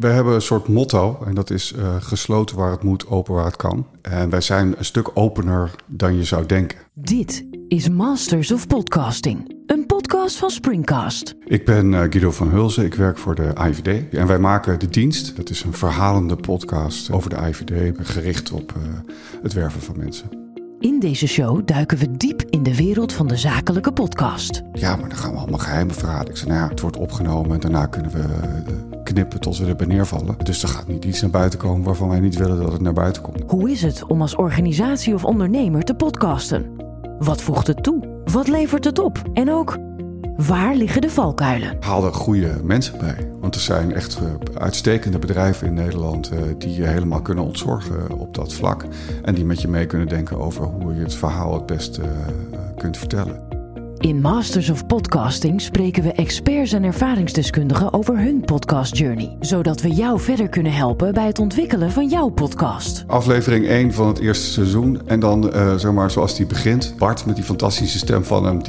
We hebben een soort motto en dat is gesloten waar het moet, open waar het kan. En wij zijn een stuk opener dan je zou denken. Dit is Masters of Podcasting, een podcast van Springcast. Ik ben Guido van Hulzen, ik werk voor de AIVD en wij maken De Dienst. Dat is een verhalende podcast over de AIVD, gericht op het werven van mensen. In deze show duiken we diep in de wereld van de zakelijke podcast. Ja, maar dan gaan we allemaal geheimen verraden. Ik zei, nou ja, het wordt opgenomen en daarna kunnen we knippen tot we erbij neervallen. Dus er gaat niet iets naar buiten komen waarvan wij niet willen dat het naar buiten komt. Hoe is het om als organisatie of ondernemer te podcasten? Wat voegt het toe? Wat levert het op? En ook, waar liggen de valkuilen? Haal er goede mensen bij. Want er zijn echt uitstekende bedrijven in Nederland die je helemaal kunnen ontzorgen op dat vlak. En die met je mee kunnen denken over hoe je het verhaal het best kunt vertellen. In Masters of Podcasting spreken we experts en ervaringsdeskundigen over hun podcastjourney. Zodat we jou verder kunnen helpen bij het ontwikkelen van jouw podcast. Aflevering 1 van het eerste seizoen. En dan, zeg maar, zoals die begint. Bart met die fantastische stem van hem.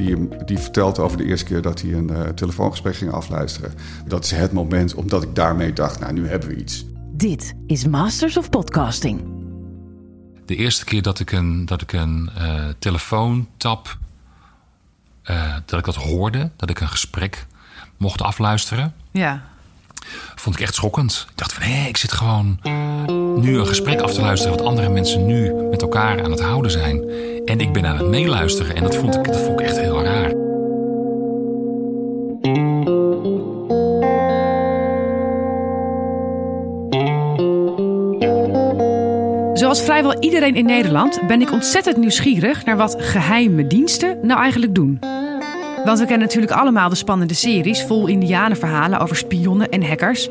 Die vertelt over de eerste keer dat hij een telefoongesprek ging afluisteren. Dat is het moment, omdat ik daarmee dacht, nou, nu hebben we iets. Dit is Masters of Podcasting. De eerste keer dat ik een telefoontap... dat ik dat hoorde, dat ik een gesprek mocht afluisteren. Ja. Vond ik echt schokkend. Ik dacht van, ik zit gewoon nu een gesprek af te luisteren wat andere mensen nu met elkaar aan het houden zijn. En ik ben aan het meeluisteren. En dat vond ik echt heel raar. Zoals vrijwel iedereen in Nederland ben ik ontzettend nieuwsgierig naar wat geheime diensten nou eigenlijk doen. Want we kennen natuurlijk allemaal de spannende series vol indianenverhalen over spionnen en hackers.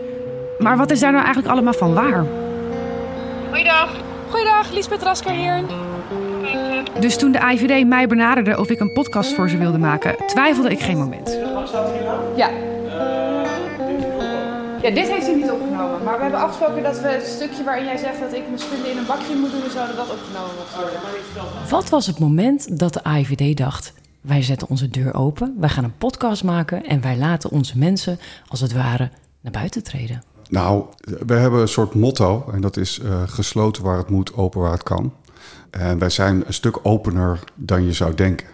Maar wat is daar nou eigenlijk allemaal van waar? Goeiedag. Goeiedag, Liesbeth Rasker hier. Dus toen de AIVD mij benaderde of ik een podcast voor ze wilde maken, twijfelde ik geen moment. Wat staat hier nou? Ja. Ja, dit heeft hij niet opgenomen. Maar we hebben afgesproken dat we het stukje waarin jij zegt dat ik mijn spullen in een bakje moet doen, zouden dat opgenomen worden. Wat was het moment dat de AIVD dacht, wij zetten onze deur open, wij gaan een podcast maken en wij laten onze mensen, als het ware, naar buiten treden? Nou, we hebben een soort motto en dat is gesloten waar het moet, open waar het kan. En wij zijn een stuk opener dan je zou denken.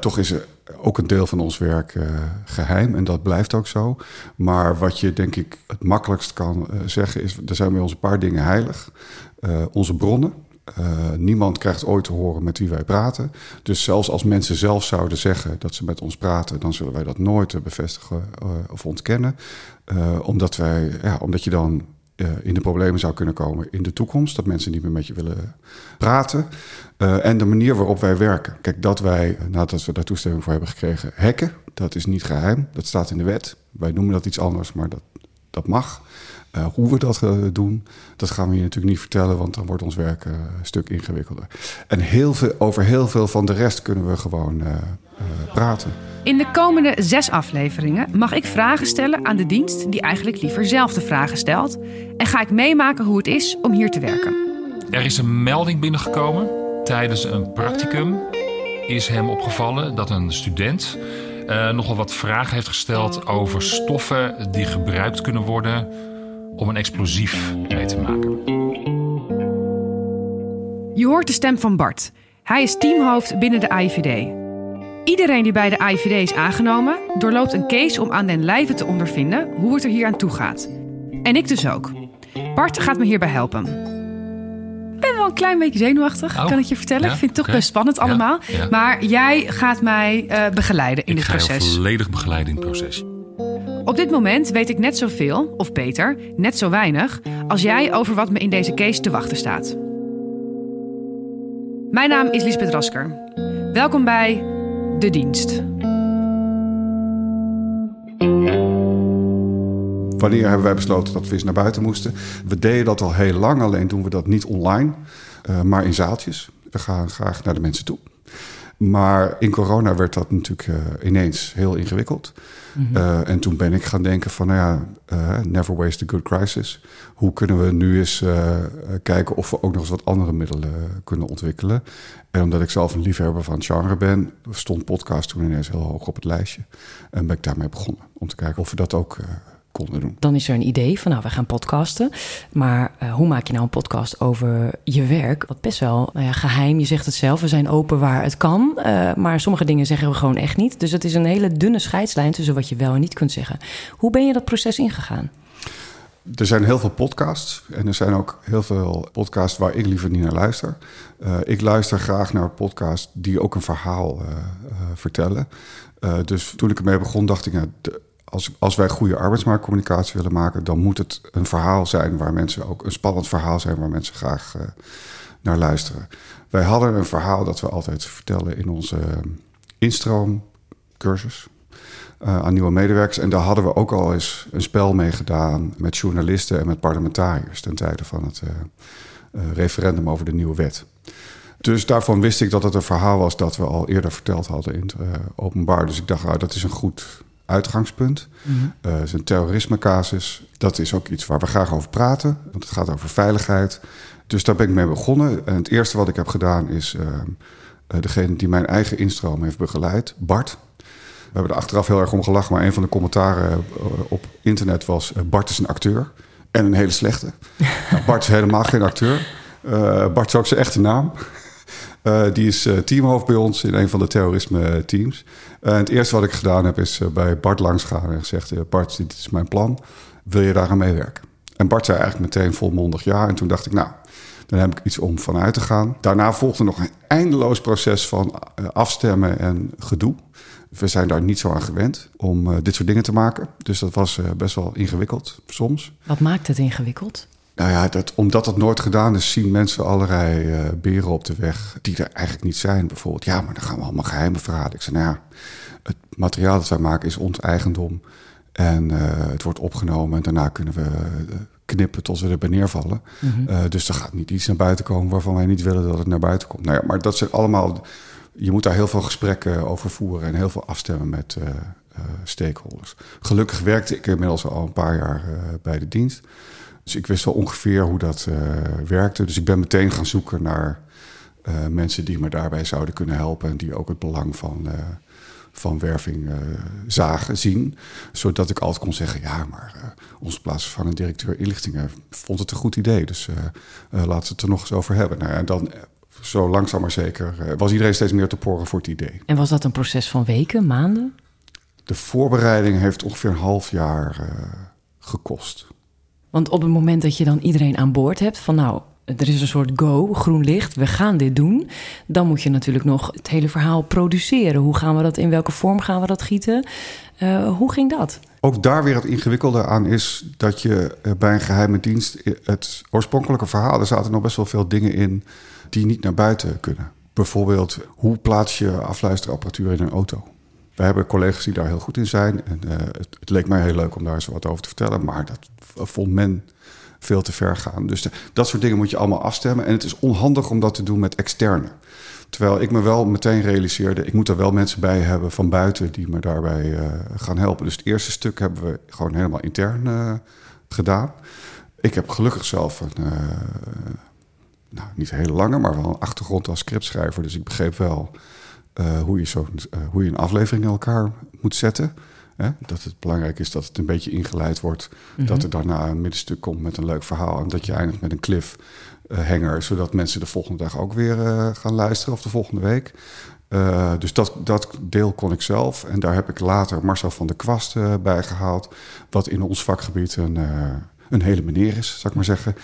Toch is er ook een deel van ons werk geheim en dat blijft ook zo. Maar wat je denk ik het makkelijkst kan zeggen is, er zijn bij ons een paar dingen heilig. Onze bronnen. Niemand krijgt ooit te horen met wie wij praten. Dus zelfs als mensen zelf zouden zeggen dat ze met ons praten, dan zullen wij dat nooit bevestigen of ontkennen. Omdat je dan in de problemen zou kunnen komen in de toekomst, dat mensen niet meer met je willen praten. En de manier waarop wij werken. Kijk, dat wij, nadat we daar toestemming voor hebben gekregen, hacken, dat is niet geheim. Dat staat in de wet. Wij noemen dat iets anders, maar dat mag. Hoe we dat doen, dat gaan we je natuurlijk niet vertellen, want dan wordt ons werk een stuk ingewikkelder. En over heel veel van de rest kunnen we gewoon praten. In de komende 6 afleveringen mag ik vragen stellen aan de dienst die eigenlijk liever zelf de vragen stelt. En ga ik meemaken hoe het is om hier te werken. Er is een melding binnengekomen. Tijdens een practicum is hem opgevallen dat een student nogal wat vragen heeft gesteld over stoffen die gebruikt kunnen worden om een explosief mee te maken. Je hoort de stem van Bart. Hij is teamhoofd binnen de AIVD. Iedereen die bij de AIVD is aangenomen doorloopt een case om aan den lijve te ondervinden hoe het er hier aan toe gaat. En ik dus ook. Bart gaat me hierbij helpen. Ik ben wel een klein beetje zenuwachtig, kan ik je vertellen. Ja, ik vind het toch best spannend allemaal. Ja. Maar jij gaat mij begeleiden in dit proces. Ik ga je volledig begeleiden in het proces. Op dit moment weet ik net zoveel, of beter, net zo weinig, als jij over wat me in deze case te wachten staat. Mijn naam is Liesbeth Rasker. Welkom bij De Dienst. Wanneer hebben wij besloten dat we eens naar buiten moesten? We deden dat al heel lang, alleen doen we dat niet online, maar in zaaltjes. We gaan graag naar de mensen toe. Maar in corona werd dat natuurlijk ineens heel ingewikkeld. Mm-hmm. En toen ben ik gaan denken van, never waste a good crisis. Hoe kunnen we nu eens kijken of we ook nog eens wat andere middelen kunnen ontwikkelen? En omdat ik zelf een liefhebber van het genre ben, stond podcast toen ineens heel hoog op het lijstje. En ben ik daarmee begonnen om te kijken of we dat ook konden doen. Dan is er een idee van, nou, we gaan podcasten. Maar hoe maak je nou een podcast over je werk? Wat best wel geheim, je zegt het zelf. We zijn open waar het kan. Maar sommige dingen zeggen we gewoon echt niet. Dus het is een hele dunne scheidslijn tussen wat je wel en niet kunt zeggen. Hoe ben je dat proces ingegaan? Er zijn heel veel podcasts en er zijn ook heel veel podcasts waar ik liever niet naar luister. Ik luister graag naar podcasts die ook een verhaal vertellen. Dus toen ik ermee begon dacht ik, als wij goede arbeidsmarktcommunicatie willen maken, dan moet het een verhaal zijn waar mensen ook een spannend verhaal zijn waar mensen graag naar luisteren. Wij hadden een verhaal dat we altijd vertellen in onze instroomcursus. Aan nieuwe medewerkers. En daar hadden we ook al eens een spel mee gedaan met journalisten en met parlementariërs ten tijde van het referendum over de nieuwe wet. Dus daarvan wist ik dat het een verhaal was dat we al eerder verteld hadden in het openbaar. Dus ik dacht, dat is een goed uitgangspunt. Mm-hmm. Het is een terrorismecasus. Dat is ook iets waar we graag over praten, want het gaat over veiligheid. Dus daar ben ik mee begonnen. En het eerste wat ik heb gedaan is degene die mijn eigen instroom heeft begeleid, Bart. We hebben er achteraf heel erg om gelachen, maar een van de commentaren op internet was: Bart is een acteur en een hele slechte. Nou, Bart is helemaal geen acteur. Bart is ook zijn echte naam. Die is teamhoofd bij ons in een van de terrorisme teams. Het eerste wat ik gedaan heb is bij Bart langsgaan en gezegd: Bart, dit is mijn plan. Wil je daaraan meewerken? En Bart zei eigenlijk meteen volmondig ja. En toen dacht ik, nou, dan heb ik iets om vanuit te gaan. Daarna volgde nog een eindeloos proces van afstemmen en gedoe. We zijn daar niet zo aan gewend om dit soort dingen te maken. Dus dat was best wel ingewikkeld soms. Wat maakt het ingewikkeld? Nou ja, omdat dat nooit gedaan is, zien mensen allerlei beren op de weg die er eigenlijk niet zijn. Bijvoorbeeld, ja, maar dan gaan we allemaal geheimen verraden. Ik zei, nou ja, het materiaal dat wij maken is ons eigendom. En het wordt opgenomen en daarna kunnen we knippen tot we erbij neervallen. Mm-hmm. Dus er gaat niet iets naar buiten komen waarvan wij niet willen dat het naar buiten komt. Nou ja, maar dat zijn allemaal... Je moet daar heel veel gesprekken over voeren en heel veel afstemmen met stakeholders. Gelukkig werkte ik inmiddels al een paar jaar bij de dienst. Dus ik wist wel ongeveer hoe dat werkte. Dus ik ben meteen gaan zoeken naar mensen die me daarbij zouden kunnen helpen en die ook het belang van werving zien. Zodat ik altijd kon zeggen, ja, maar onze plaatsvervangend directeur inlichtingen vond het een goed idee. Dus laten we het er nog eens over hebben. Nou, en dan... Zo langzaam maar zeker was iedereen steeds meer te porren voor het idee. En was dat een proces van weken, maanden? De voorbereiding heeft ongeveer een half jaar gekost. Want op het moment dat je dan iedereen aan boord hebt... van nou, er is een soort go, groen licht, we gaan dit doen... dan moet je natuurlijk nog het hele verhaal produceren. Hoe gaan we dat, in welke vorm gaan we dat gieten? Hoe ging dat? Ook daar weer het ingewikkelde aan is... dat je bij een geheime dienst het oorspronkelijke verhaal... er zaten nog best wel veel dingen in... die niet naar buiten kunnen. Bijvoorbeeld, hoe plaats je afluisterapparatuur in een auto? Wij hebben collega's die daar heel goed in zijn. En het leek mij heel leuk om daar zo wat over te vertellen... maar dat vond men veel te ver gaan. Dus dat soort dingen moet je allemaal afstemmen. En het is onhandig om dat te doen met externe. Terwijl ik me wel meteen realiseerde... ik moet er wel mensen bij hebben van buiten... die me daarbij gaan helpen. Dus het eerste stuk hebben we gewoon helemaal intern gedaan. Ik heb gelukkig zelf een... Nou, niet heel lange, maar wel een achtergrond als scriptschrijver. Dus ik begreep wel hoe je een aflevering in elkaar moet zetten. Hè? Dat het belangrijk is dat het een beetje ingeleid wordt. Mm-hmm. Dat er daarna een middenstuk komt met een leuk verhaal. En dat je eindigt met een cliffhanger. Zodat mensen de volgende dag ook weer gaan luisteren. Of de volgende week. Dus dat deel kon ik zelf. En daar heb ik later Marcel van der Kwast bij gehaald. Wat in ons vakgebied een hele meneer is, zou ik maar zeggen.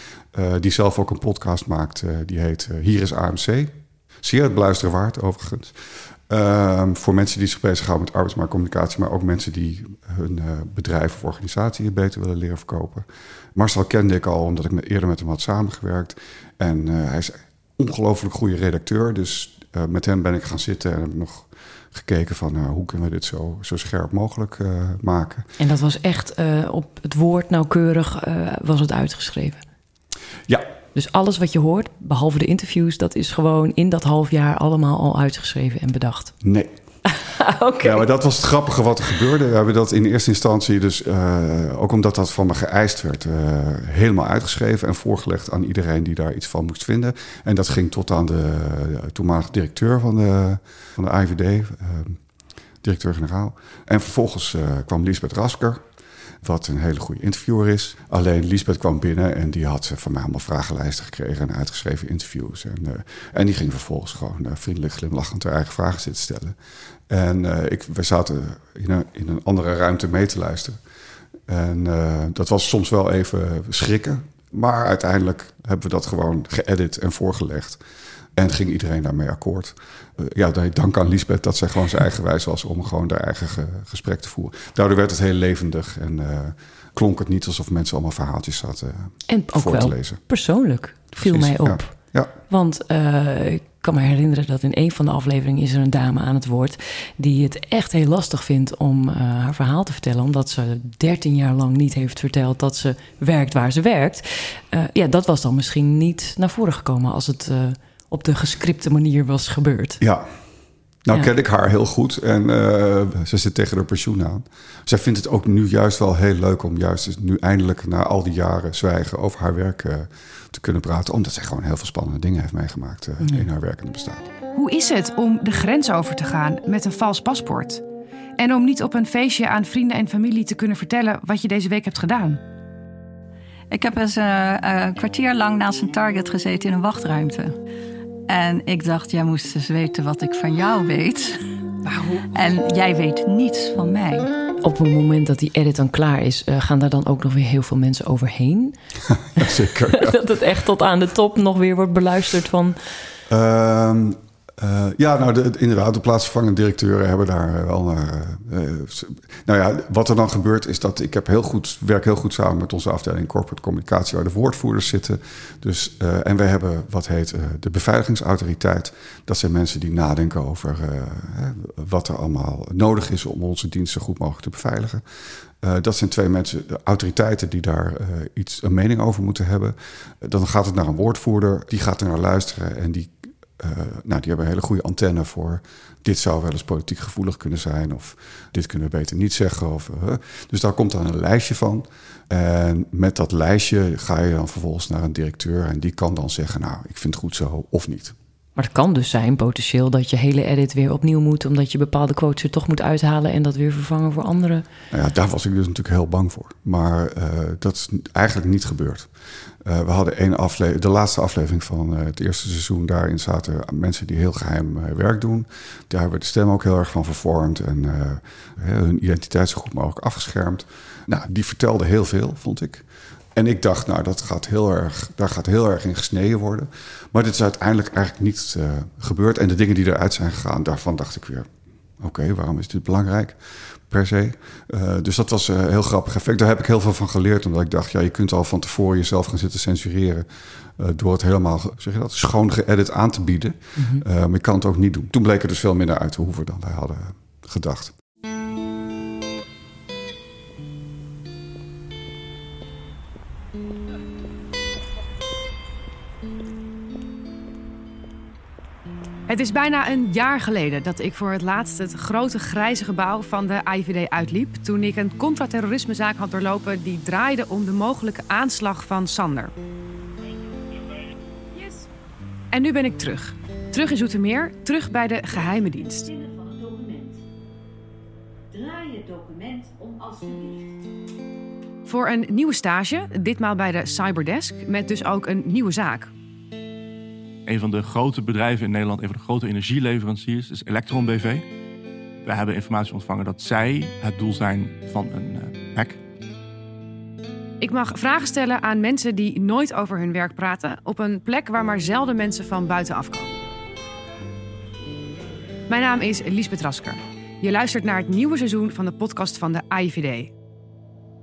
Die zelf ook een podcast maakt. Die heet Hier is AMC. Zeer het beluisteren waard, overigens. Voor mensen die zich bezighouden met arbeidsmarktcommunicatie... maar ook mensen die hun bedrijf of organisatie beter willen leren verkopen. Marcel kende ik al, omdat ik eerder met hem had samengewerkt. En hij is een ongelooflijk goede redacteur. Dus met hem ben ik gaan zitten en heb nog... gekeken van hoe kunnen we dit zo scherp mogelijk maken. En dat was echt op het woord nauwkeurig was het uitgeschreven? Ja. Dus alles wat je hoort, behalve de interviews... dat is gewoon in dat half jaar allemaal al uitgeschreven en bedacht? Nee. Okay. Ja, maar dat was het grappige wat er gebeurde. We hebben dat in eerste instantie dus... ook omdat dat van me geëist werd... helemaal uitgeschreven en voorgelegd aan iedereen... die daar iets van moest vinden. En dat ging tot aan de toenmalige directeur van de AIVD. Directeur-generaal. En vervolgens kwam Liesbeth Rasker... wat een hele goede interviewer is. Alleen Liesbeth kwam binnen en die had van mij allemaal vragenlijsten gekregen en uitgeschreven interviews. En die ging vervolgens gewoon vriendelijk glimlachend haar eigen vragen zitten stellen. En we zaten in een andere ruimte mee te luisteren. En dat was soms wel even schrikken. Maar uiteindelijk hebben we dat gewoon geëdit en voorgelegd. En ging iedereen daarmee akkoord. Dank aan Liesbeth dat zij gewoon zijn eigenwijs was om gewoon haar eigen gesprek te voeren. Daardoor werd het heel levendig en klonk het niet alsof mensen allemaal verhaaltjes zaten voor te lezen. En ook wel persoonlijk viel mij op. Ja. Want ik kan me herinneren dat in een van de afleveringen is er een dame aan het woord die het echt heel lastig vindt om haar verhaal te vertellen, omdat ze 13 jaar lang niet heeft verteld dat ze werkt waar ze werkt. Dat was dan misschien niet naar voren gekomen als het op de gescripte manier was gebeurd. Ja, ken ik haar heel goed en ze zit tegen haar pensioen aan. Zij vindt het ook nu juist wel heel leuk om juist nu eindelijk na al die jaren zwijgen over haar werk te kunnen praten, omdat zij gewoon heel veel spannende dingen heeft meegemaakt in haar werkende bestaan. Hoe is het om de grens over te gaan met een vals paspoort? En om niet op een feestje aan vrienden en familie te kunnen vertellen wat je deze week hebt gedaan? Ik heb eens een kwartier lang naast een Target gezeten in een wachtruimte. En ik dacht, jij moest eens weten wat ik van jou weet. En jij weet niets van mij. Op het moment dat die edit dan klaar is, gaan daar dan ook nog weer heel veel mensen overheen? Zeker, ja. Dat het echt tot aan de top nog weer wordt beluisterd van... inderdaad, de plaatsvervangende directeuren hebben daar wel naar... wat er dan gebeurt is dat ik werk heel goed samen met onze afdeling Corporate Communicatie, waar de woordvoerders zitten. Dus, en wij hebben wat heet de beveiligingsautoriteit. Dat zijn mensen die nadenken over wat er allemaal nodig is om onze dienst zo goed mogelijk te beveiligen. Dat zijn twee mensen, de autoriteiten die daar een mening over moeten hebben. Dan gaat het naar een woordvoerder, die gaat er naar luisteren en die hebben een hele goede antenne voor. Dit zou wel eens politiek gevoelig kunnen zijn. Of dit kunnen we beter niet zeggen. Dus daar komt dan een lijstje van. En met dat lijstje ga je dan vervolgens naar een directeur. En die kan dan zeggen, nou, ik vind het goed zo of niet. Maar het kan dus zijn potentieel dat je hele edit weer opnieuw moet, omdat je bepaalde quotes er toch moet uithalen en dat weer vervangen voor andere. Nou ja, daar was ik dus natuurlijk heel bang voor. Maar dat is eigenlijk niet gebeurd. We hadden de laatste aflevering van het eerste seizoen. Daarin zaten mensen die heel geheim werk doen. Daar hebben we de stem ook heel erg van vervormd en hun identiteit zo goed mogelijk afgeschermd. Nou, die vertelde heel veel, vond ik. En ik dacht, nou, daar gaat heel erg in gesneden worden. Maar dit is uiteindelijk eigenlijk niet gebeurd. En de dingen die eruit zijn gegaan, daarvan dacht ik weer, oké, waarom is dit belangrijk per se? Dus dat was een heel grappig effect. Daar heb ik heel veel van geleerd, omdat ik dacht, ja, je kunt al van tevoren jezelf gaan zitten censureren door het helemaal, schoon geëdit aan te bieden. Mm-hmm. Maar je kan het ook niet doen. Toen bleek er dus veel minder uit te hoeven dan wij hadden gedacht. Het is bijna een jaar geleden dat ik voor het laatst het grote grijze gebouw van de AIVD uitliep, toen ik een contraterrorismezaak had doorlopen die draaide om de mogelijke aanslag van Sander. Yes. En nu ben ik terug. Terug in Zoetermeer, terug bij de geheime dienst. Draai het document om alsjeblieft. Voor een nieuwe stage, ditmaal bij de Cyberdesk, met dus ook een nieuwe zaak. Een van de grote bedrijven in Nederland, een van de grote energieleveranciers, is Electron BV. We hebben informatie ontvangen dat zij het doel zijn van een hack. Ik mag vragen stellen aan mensen die nooit over hun werk praten, op een plek waar maar zelden mensen van buitenaf komen. Mijn naam is Liesbeth Rasker. Je luistert naar het nieuwe seizoen van de podcast van de AIVD.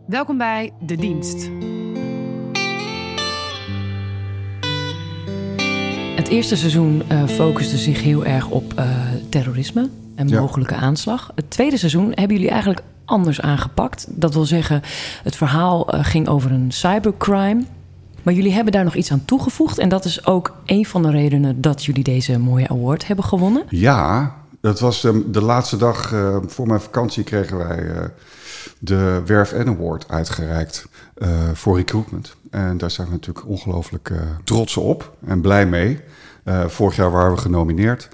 Welkom bij De Dienst. Het eerste seizoen focuste zich heel erg op terrorisme en mogelijke aanslag. Het tweede seizoen hebben jullie eigenlijk anders aangepakt. Dat wil zeggen, het verhaal ging over een cybercrime. Maar jullie hebben daar nog iets aan toegevoegd. En dat is ook een van de redenen dat jullie deze mooie award hebben gewonnen. Ja, dat was de laatste dag voor mijn vakantie kregen wij de Werven Award uitgereikt voor recruitment. En daar zijn we natuurlijk ongelooflijk trots op en blij mee. Vorig jaar waren we genomineerd.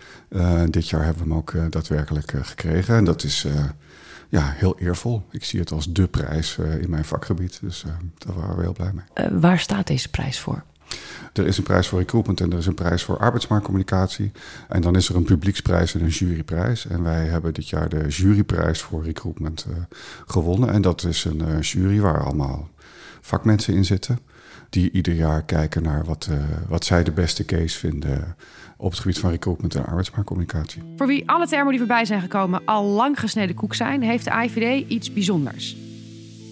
Dit jaar hebben we hem ook daadwerkelijk gekregen. En dat is ja, heel eervol. Ik zie het als dé prijs in mijn vakgebied. Dus daar waren we heel blij mee. Waar staat deze prijs voor? Er is een prijs voor recruitment en er is een prijs voor arbeidsmarktcommunicatie. En dan is er een publieksprijs en een juryprijs. En wij hebben dit jaar de juryprijs voor recruitment gewonnen. En dat is een jury waar allemaal vakmensen in zitten. Die ieder jaar kijken naar wat zij de beste case vinden op het gebied van recruitment en arbeidsmarktcommunicatie. Voor wie alle termen die voorbij zijn gekomen al lang gesneden koek zijn, heeft de AIVD iets bijzonders.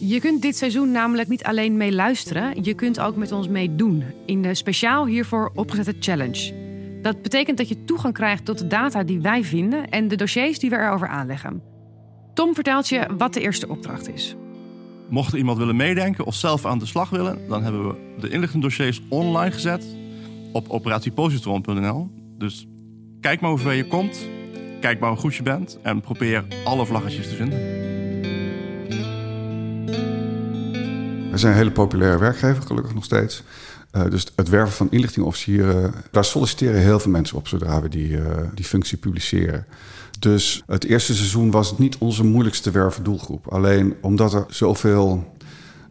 Je kunt dit seizoen namelijk niet alleen mee luisteren, je kunt ook met ons meedoen in de speciaal hiervoor opgezette challenge. Dat betekent dat je toegang krijgt tot de data die wij vinden en de dossiers die we erover aanleggen. Tom vertelt je wat de eerste opdracht is. Mocht iemand willen meedenken of zelf aan de slag willen, dan hebben we de inlichtingdossiers online gezet op operatiepositron.nl. Dus kijk maar hoe ver je komt, kijk maar hoe goed je bent en probeer alle vlaggetjes te vinden. We zijn een hele populaire werkgever, gelukkig nog steeds. Dus het werven van inlichtingofficieren, daar solliciteren heel veel mensen op zodra we die functie publiceren. Dus het eerste seizoen was niet onze moeilijkste wervendoelgroep. Alleen omdat er zoveel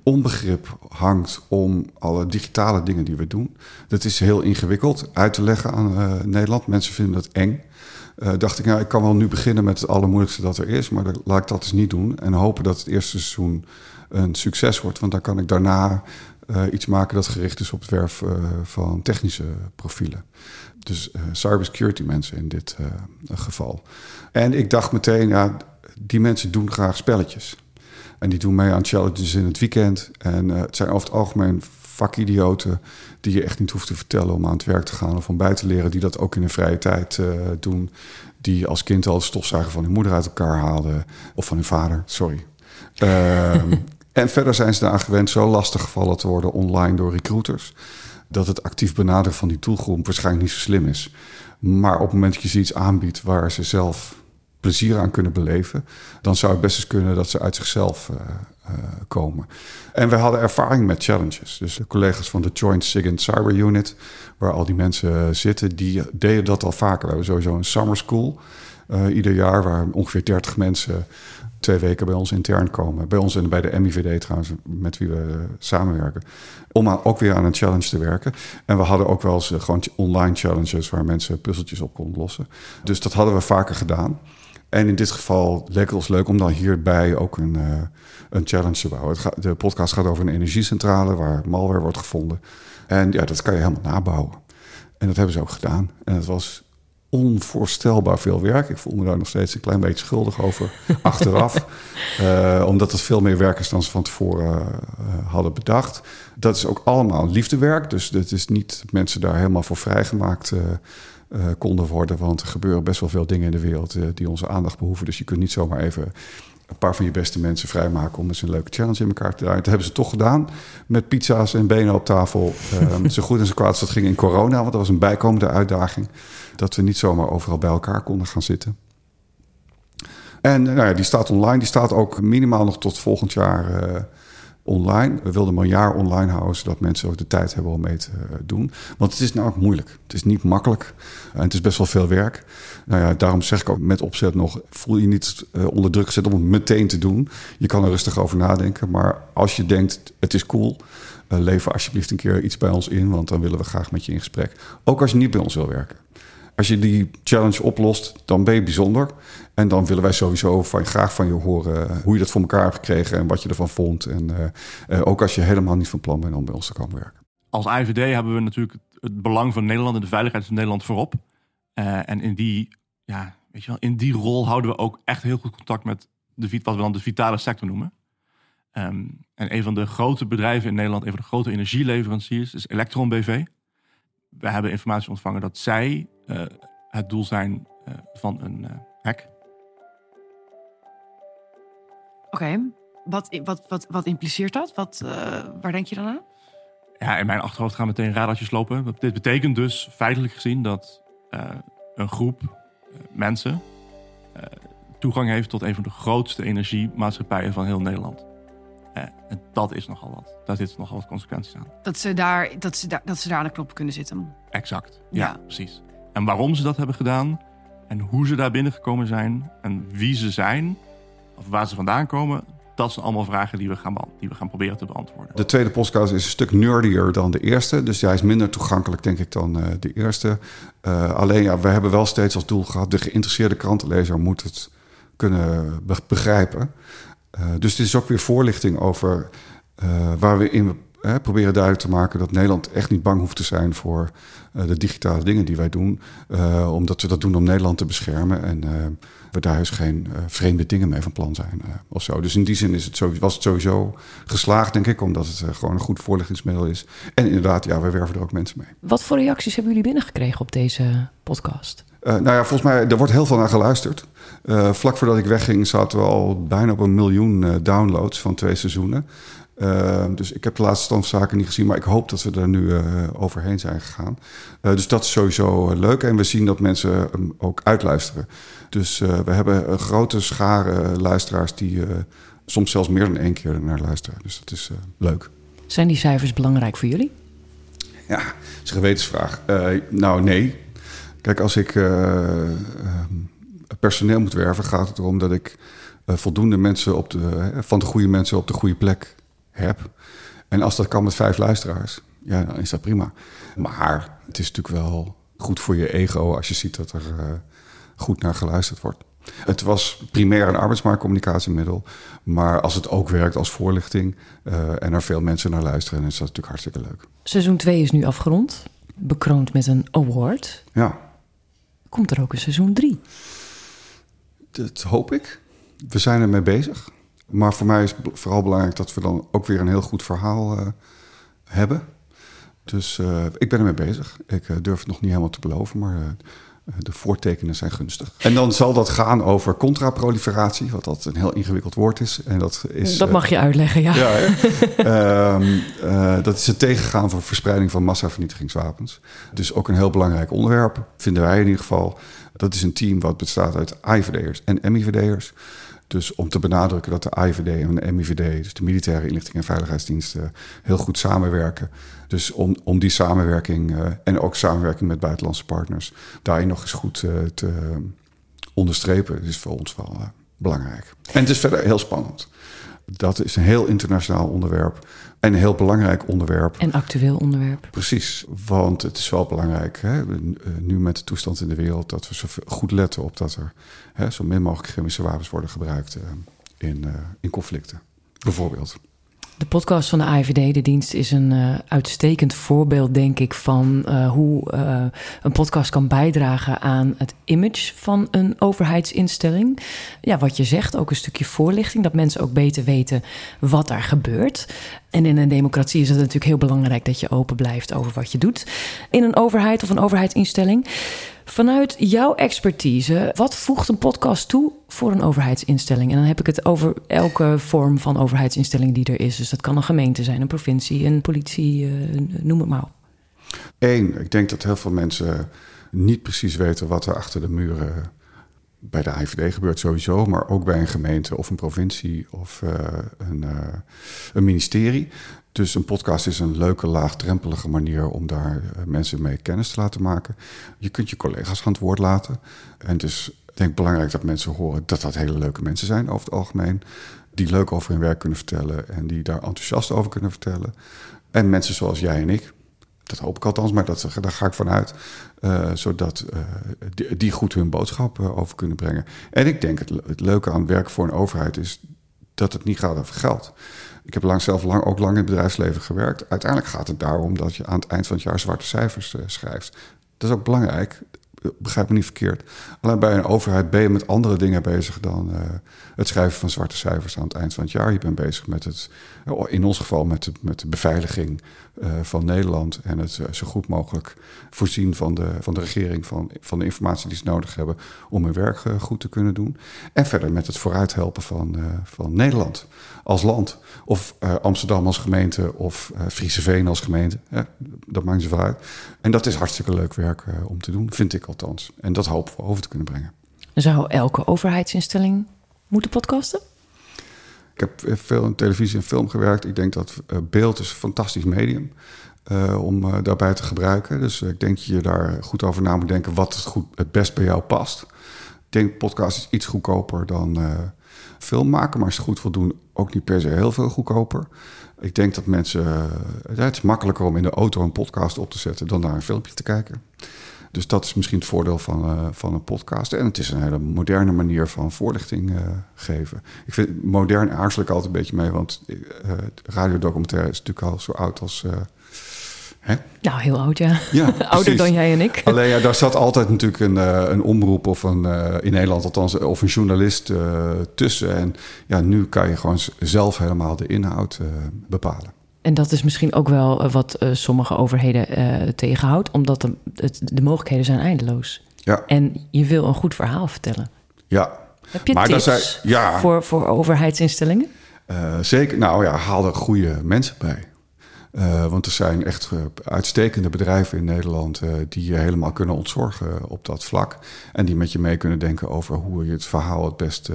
onbegrip hangt om alle digitale dingen die we doen. Dat is heel ingewikkeld uit te leggen aan Nederland. Mensen vinden dat eng. Dacht ik, nou, ik kan wel nu beginnen met het allermoeilijkste dat er is, maar laat ik dat eens niet doen. En hopen dat het eerste seizoen een succes wordt. Want dan kan ik daarna iets maken dat gericht is op het werven van technische profielen. Dus cybersecurity mensen in dit geval. En ik dacht meteen, ja, die mensen doen graag spelletjes. En die doen mee aan challenges in het weekend. En het zijn over het algemeen vakidioten die je echt niet hoeft te vertellen om aan het werk te gaan of om bij te leren, die dat ook in hun vrije tijd doen. Die als kind al de stofzuiger van hun moeder uit elkaar haalden. Of van hun vader, sorry. En verder zijn ze eraan gewend zo lastig gevallen te worden online door recruiters, dat het actief benaderen van die doelgroep waarschijnlijk niet zo slim is. Maar op het moment dat je ze iets aanbiedt waar ze zelf plezier aan kunnen beleven, dan zou het best eens kunnen dat ze uit zichzelf komen. En we hadden ervaring met challenges. Dus de collega's van de Joint SIGINT Cyber Unit, waar al die mensen zitten, die deden dat al vaker. We hebben sowieso een summer school ieder jaar, waar ongeveer 30 mensen 2 weken bij ons intern komen. Bij ons en bij de MIVD trouwens, met wie we samenwerken. Om ook weer aan een challenge te werken. En we hadden ook wel eens gewoon online challenges waar mensen puzzeltjes op konden lossen. Dus dat hadden we vaker gedaan. En in dit geval leek het ons leuk om dan hierbij ook een challenge te bouwen. De podcast gaat over een energiecentrale waar malware wordt gevonden. En ja, dat kan je helemaal nabouwen. En dat hebben ze ook gedaan. En het was onvoorstelbaar veel werk. Ik voel me daar nog steeds een klein beetje schuldig over achteraf. Omdat het veel meer werk is dan ze van tevoren hadden bedacht. Dat is ook allemaal liefdewerk. Dus het is niet dat mensen daar helemaal voor vrijgemaakt konden worden. Want er gebeuren best wel veel dingen in de wereld die onze aandacht behoeven. Dus je kunt niet zomaar even een paar van je beste mensen vrijmaken om eens een leuke challenge in elkaar te draaien. Dat hebben ze toch gedaan met pizza's en benen op tafel. Zo goed en zo kwaad als dat ging in corona, want dat was een bijkomende uitdaging. Dat we niet zomaar overal bij elkaar konden gaan zitten. En nou ja, die staat online. Die staat ook minimaal nog tot volgend jaar online. We wilden maar een jaar online houden, zodat mensen ook de tijd hebben om mee te doen. Want het is nou ook moeilijk. Het is niet makkelijk. En het is best wel veel werk. Nou ja, daarom zeg ik ook met opzet nog, voel je niet onder druk gezet om het meteen te doen. Je kan er rustig over nadenken. Maar als je denkt, het is cool, lever alsjeblieft een keer iets bij ons in, want dan willen we graag met je in gesprek. Ook als je niet bij ons wil werken. Als je die challenge oplost, dan ben je bijzonder. En dan willen wij sowieso graag van je horen hoe je dat voor elkaar hebt gekregen en wat je ervan vond. En ook als je helemaal niet van plan bent om bij ons te komen werken. Als AIVD hebben we natuurlijk het belang van Nederland en de veiligheid van Nederland voorop. En in die rol houden we ook echt heel goed contact met wat we dan de vitale sector noemen. En een van de grote bedrijven in Nederland, een van de grote energieleveranciers, is Electron BV. We hebben informatie ontvangen dat zij het doel zijn van een hack. Oké. Wat impliceert dat? Waar denk je dan aan? Ja, in mijn achterhoofd gaan meteen radartjes lopen. Dit betekent dus feitelijk gezien dat een groep mensen toegang heeft tot een van de grootste energiemaatschappijen van heel Nederland. En dat is nogal wat. Daar zitten nogal wat consequenties aan. Dat ze daar aan de knop kunnen zitten. Exact, ja, precies. En waarom ze dat hebben gedaan en hoe ze daar binnengekomen zijn en wie ze zijn, of waar ze vandaan komen, dat zijn allemaal vragen die we gaan proberen te beantwoorden. De tweede podcast is een stuk nerdier dan de eerste. Dus hij is minder toegankelijk, denk ik, dan de eerste. Alleen, ja, we hebben wel steeds als doel gehad, de geïnteresseerde krantenlezer moet het kunnen begrijpen. Dus dit is ook weer voorlichting over waar we in proberen duidelijk te maken dat Nederland echt niet bang hoeft te zijn voor de digitale dingen die wij doen. Omdat we dat doen om Nederland te beschermen. En we daar dus geen vreemde dingen mee van plan zijn of zo. Dus in die zin was het sowieso geslaagd, denk ik. Omdat het gewoon een goed voorlichtingsmiddel is. En inderdaad, ja, we werven er ook mensen mee. Wat voor reacties hebben jullie binnengekregen op deze podcast? Nou ja, volgens mij, er wordt heel veel naar geluisterd. Vlak voordat ik wegging zaten we al bijna op 1 miljoen downloads van 2 seizoenen. Dus ik heb de laatste stand van zaken niet gezien, maar ik hoop dat we daar nu overheen zijn gegaan. Dus dat is sowieso leuk en we zien dat mensen hem ook uitluisteren. Dus we hebben een grote schare luisteraars die soms zelfs meer dan 1 keer naar luisteren. Dus dat is leuk. Zijn die cijfers belangrijk voor jullie? Ja, dat is een gewetensvraag. Nou, nee. Kijk, als ik personeel moet werven, gaat het erom dat ik voldoende mensen van de goede mensen op de goede plek heb. En als dat kan met 5 luisteraars, ja, dan is dat prima. Maar het is natuurlijk wel goed voor je ego als je ziet dat er goed naar geluisterd wordt. Het was primair een arbeidsmarktcommunicatiemiddel, maar als het ook werkt als voorlichting en er veel mensen naar luisteren, is dat natuurlijk hartstikke leuk. Seizoen 2 is nu afgerond, bekroond met een award. Ja. Komt er ook een seizoen 3? Dat hoop ik. We zijn ermee bezig. Maar voor mij is het vooral belangrijk dat we dan ook weer een heel goed verhaal hebben. Dus ik ben ermee bezig. Ik durf het nog niet helemaal te beloven, maar de voortekenen zijn gunstig. En dan zal dat gaan over contraproliferatie, wat dat een heel ingewikkeld woord is. En dat mag je uitleggen, ja. Ja, dat is het tegengaan van verspreiding van massavernietigingswapens. Dus ook een heel belangrijk onderwerp, vinden wij in ieder geval. Dat is een team wat bestaat uit AIVD'ers en MIVD'ers. Dus om te benadrukken dat de AIVD en de MIVD, dus de Militaire Inlichting en Veiligheidsdiensten, heel goed samenwerken. Dus om die samenwerking en ook samenwerking met buitenlandse partners daarin nog eens goed te onderstrepen, is voor ons wel belangrijk. En het is verder heel spannend. Dat is een heel internationaal onderwerp en een heel belangrijk onderwerp. En actueel onderwerp. Precies, want het is wel belangrijk, hè, nu met de toestand in de wereld, dat we zo goed letten op dat er zo min mogelijk chemische wapens worden gebruikt in conflicten, bijvoorbeeld. De podcast van de AIVD, De Dienst, is een uitstekend voorbeeld, denk ik, van hoe een podcast kan bijdragen aan het image van een overheidsinstelling. Ja, wat je zegt, ook een stukje voorlichting, dat mensen ook beter weten wat er gebeurt. En in een democratie is het natuurlijk heel belangrijk dat je open blijft over wat je doet in een overheid of een overheidsinstelling. Vanuit jouw expertise, wat voegt een podcast toe voor een overheidsinstelling? En dan heb ik het over elke vorm van overheidsinstelling die er is. Dus dat kan een gemeente zijn, een provincie, een politie, noem het maar op. Eén, ik denk dat heel veel mensen niet precies weten wat er achter de muren bij de AIVD gebeurt sowieso, maar ook bij een gemeente of een provincie of een ministerie. Dus een podcast is een leuke, laagdrempelige manier om daar mensen mee kennis te laten maken. Je kunt je collega's aan het woord laten. En het is, ik denk, belangrijk dat mensen horen dat hele leuke mensen zijn over het algemeen. Die leuk over hun werk kunnen vertellen en die daar enthousiast over kunnen vertellen. En mensen zoals jij en ik. Dat hoop ik althans, maar daar ga ik vanuit. Zodat die goed hun boodschap over kunnen brengen. En ik denk het leuke aan werk voor een overheid is dat het niet gaat over geld. Ik heb zelf ook lang in het bedrijfsleven gewerkt. Uiteindelijk gaat het daarom dat je aan het eind van het jaar zwarte cijfers schrijft. Dat is ook belangrijk, begrijp me niet verkeerd. Alleen bij een overheid ben je met andere dingen bezig dan het schrijven van zwarte cijfers aan het eind van het jaar. Je bent bezig met in ons geval met de beveiliging van Nederland en het zo goed mogelijk voorzien van de regering van de informatie die ze nodig hebben om hun werk goed te kunnen doen. En verder met het vooruithelpen van Nederland als land of Amsterdam als gemeente of Friese Veen als gemeente. Ja, dat maakt ze wel uit. En dat is hartstikke leuk werk om te doen, vind ik althans. En dat hopen we over te kunnen brengen. Zou elke overheidsinstelling moeten podcasten? Ik heb veel in televisie en film gewerkt. Ik denk dat beeld is een fantastisch medium om daarbij te gebruiken. Dus ik denk dat je daar goed over na moet denken wat het best bij jou past. Ik denk podcast is iets goedkoper dan film maken. Maar als ze het goed wil doen, ook niet per se heel veel goedkoper. Ik denk dat mensen... Het is makkelijker om in de auto een podcast op te zetten dan naar een filmpje te kijken. Dus dat is misschien het voordeel van een podcast. En het is een hele moderne manier van voorlichting geven. Ik vind modern, aarzel ik altijd een beetje mee. Want radiodocumentaire is natuurlijk al zo oud als... Hè? Nou, heel oud, ja. Ouder dan jij en ik. Alleen, ja, daar zat altijd natuurlijk een omroep of in Nederland althans, of een journalist tussen. En ja, nu kan je gewoon zelf helemaal de inhoud bepalen. En dat is misschien ook wel wat sommige overheden tegenhoudt, omdat de mogelijkheden zijn eindeloos. Ja. En je wil een goed verhaal vertellen. Ja. Heb je tips voor overheidsinstellingen? Zeker. Nou ja, haal er goede mensen bij. Want er zijn echt uitstekende bedrijven in Nederland die je helemaal kunnen ontzorgen op dat vlak. En die met je mee kunnen denken over hoe je het verhaal het best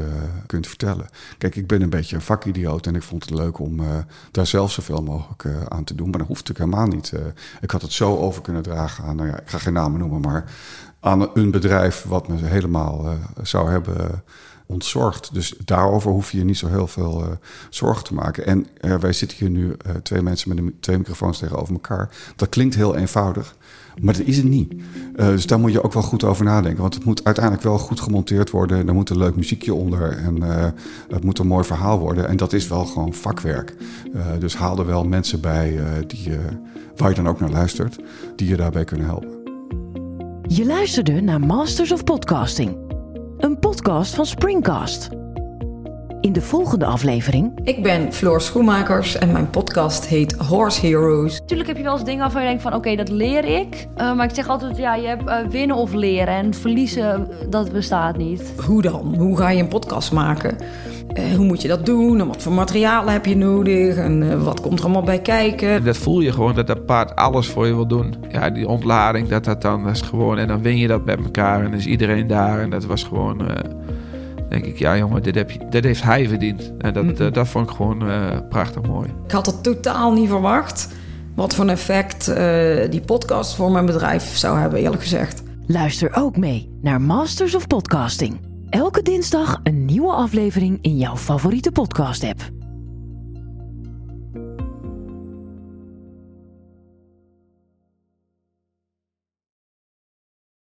kunt vertellen. Kijk, ik ben een beetje een vakidioot en ik vond het leuk om daar zelf zoveel mogelijk aan te doen. Maar dat hoeft natuurlijk helemaal niet. Ik had het zo over kunnen dragen aan, nou ja, ik ga geen namen noemen, maar aan een bedrijf wat me helemaal zou hebben ontzorgd. Dus daarover hoef je niet zo heel veel zorgen te maken. En wij zitten hier nu twee mensen met twee microfoons tegenover elkaar. Dat klinkt heel eenvoudig, maar dat is het niet. Dus daar moet je ook wel goed over nadenken. Want het moet uiteindelijk wel goed gemonteerd worden. Er moet een leuk muziekje onder en het moet een mooi verhaal worden. En dat is wel gewoon vakwerk. Dus haal er wel mensen bij waar je dan ook naar luistert, die je daarbij kunnen helpen. Je luisterde naar Masters of Podcasting. Een podcast van Springcast. In de volgende aflevering... Ik ben Floor Schoenmakers en mijn podcast heet Horse Heroes. Tuurlijk heb je wel eens dingen waarvan je denkt van oké, dat leer ik. Maar ik zeg altijd, ja, je hebt winnen of leren en verliezen, dat bestaat niet. Hoe dan? Hoe ga je een podcast maken? Hoe moet je dat doen? En wat voor materialen heb je nodig? En wat komt er allemaal bij kijken? Dat voel je gewoon, dat dat paard alles voor je wil doen. Ja, die ontlading, dat is gewoon... En dan win je dat met elkaar en dan is iedereen daar. En dat was gewoon... denk ik, ja jongen, dit heeft hij verdiend. En dat vond ik gewoon prachtig mooi. Ik had het totaal niet verwacht. Wat voor een effect die podcast voor mijn bedrijf zou hebben, eerlijk gezegd. Luister ook mee naar Masters of Podcasting. Elke dinsdag een nieuwe aflevering in jouw favoriete podcast-app.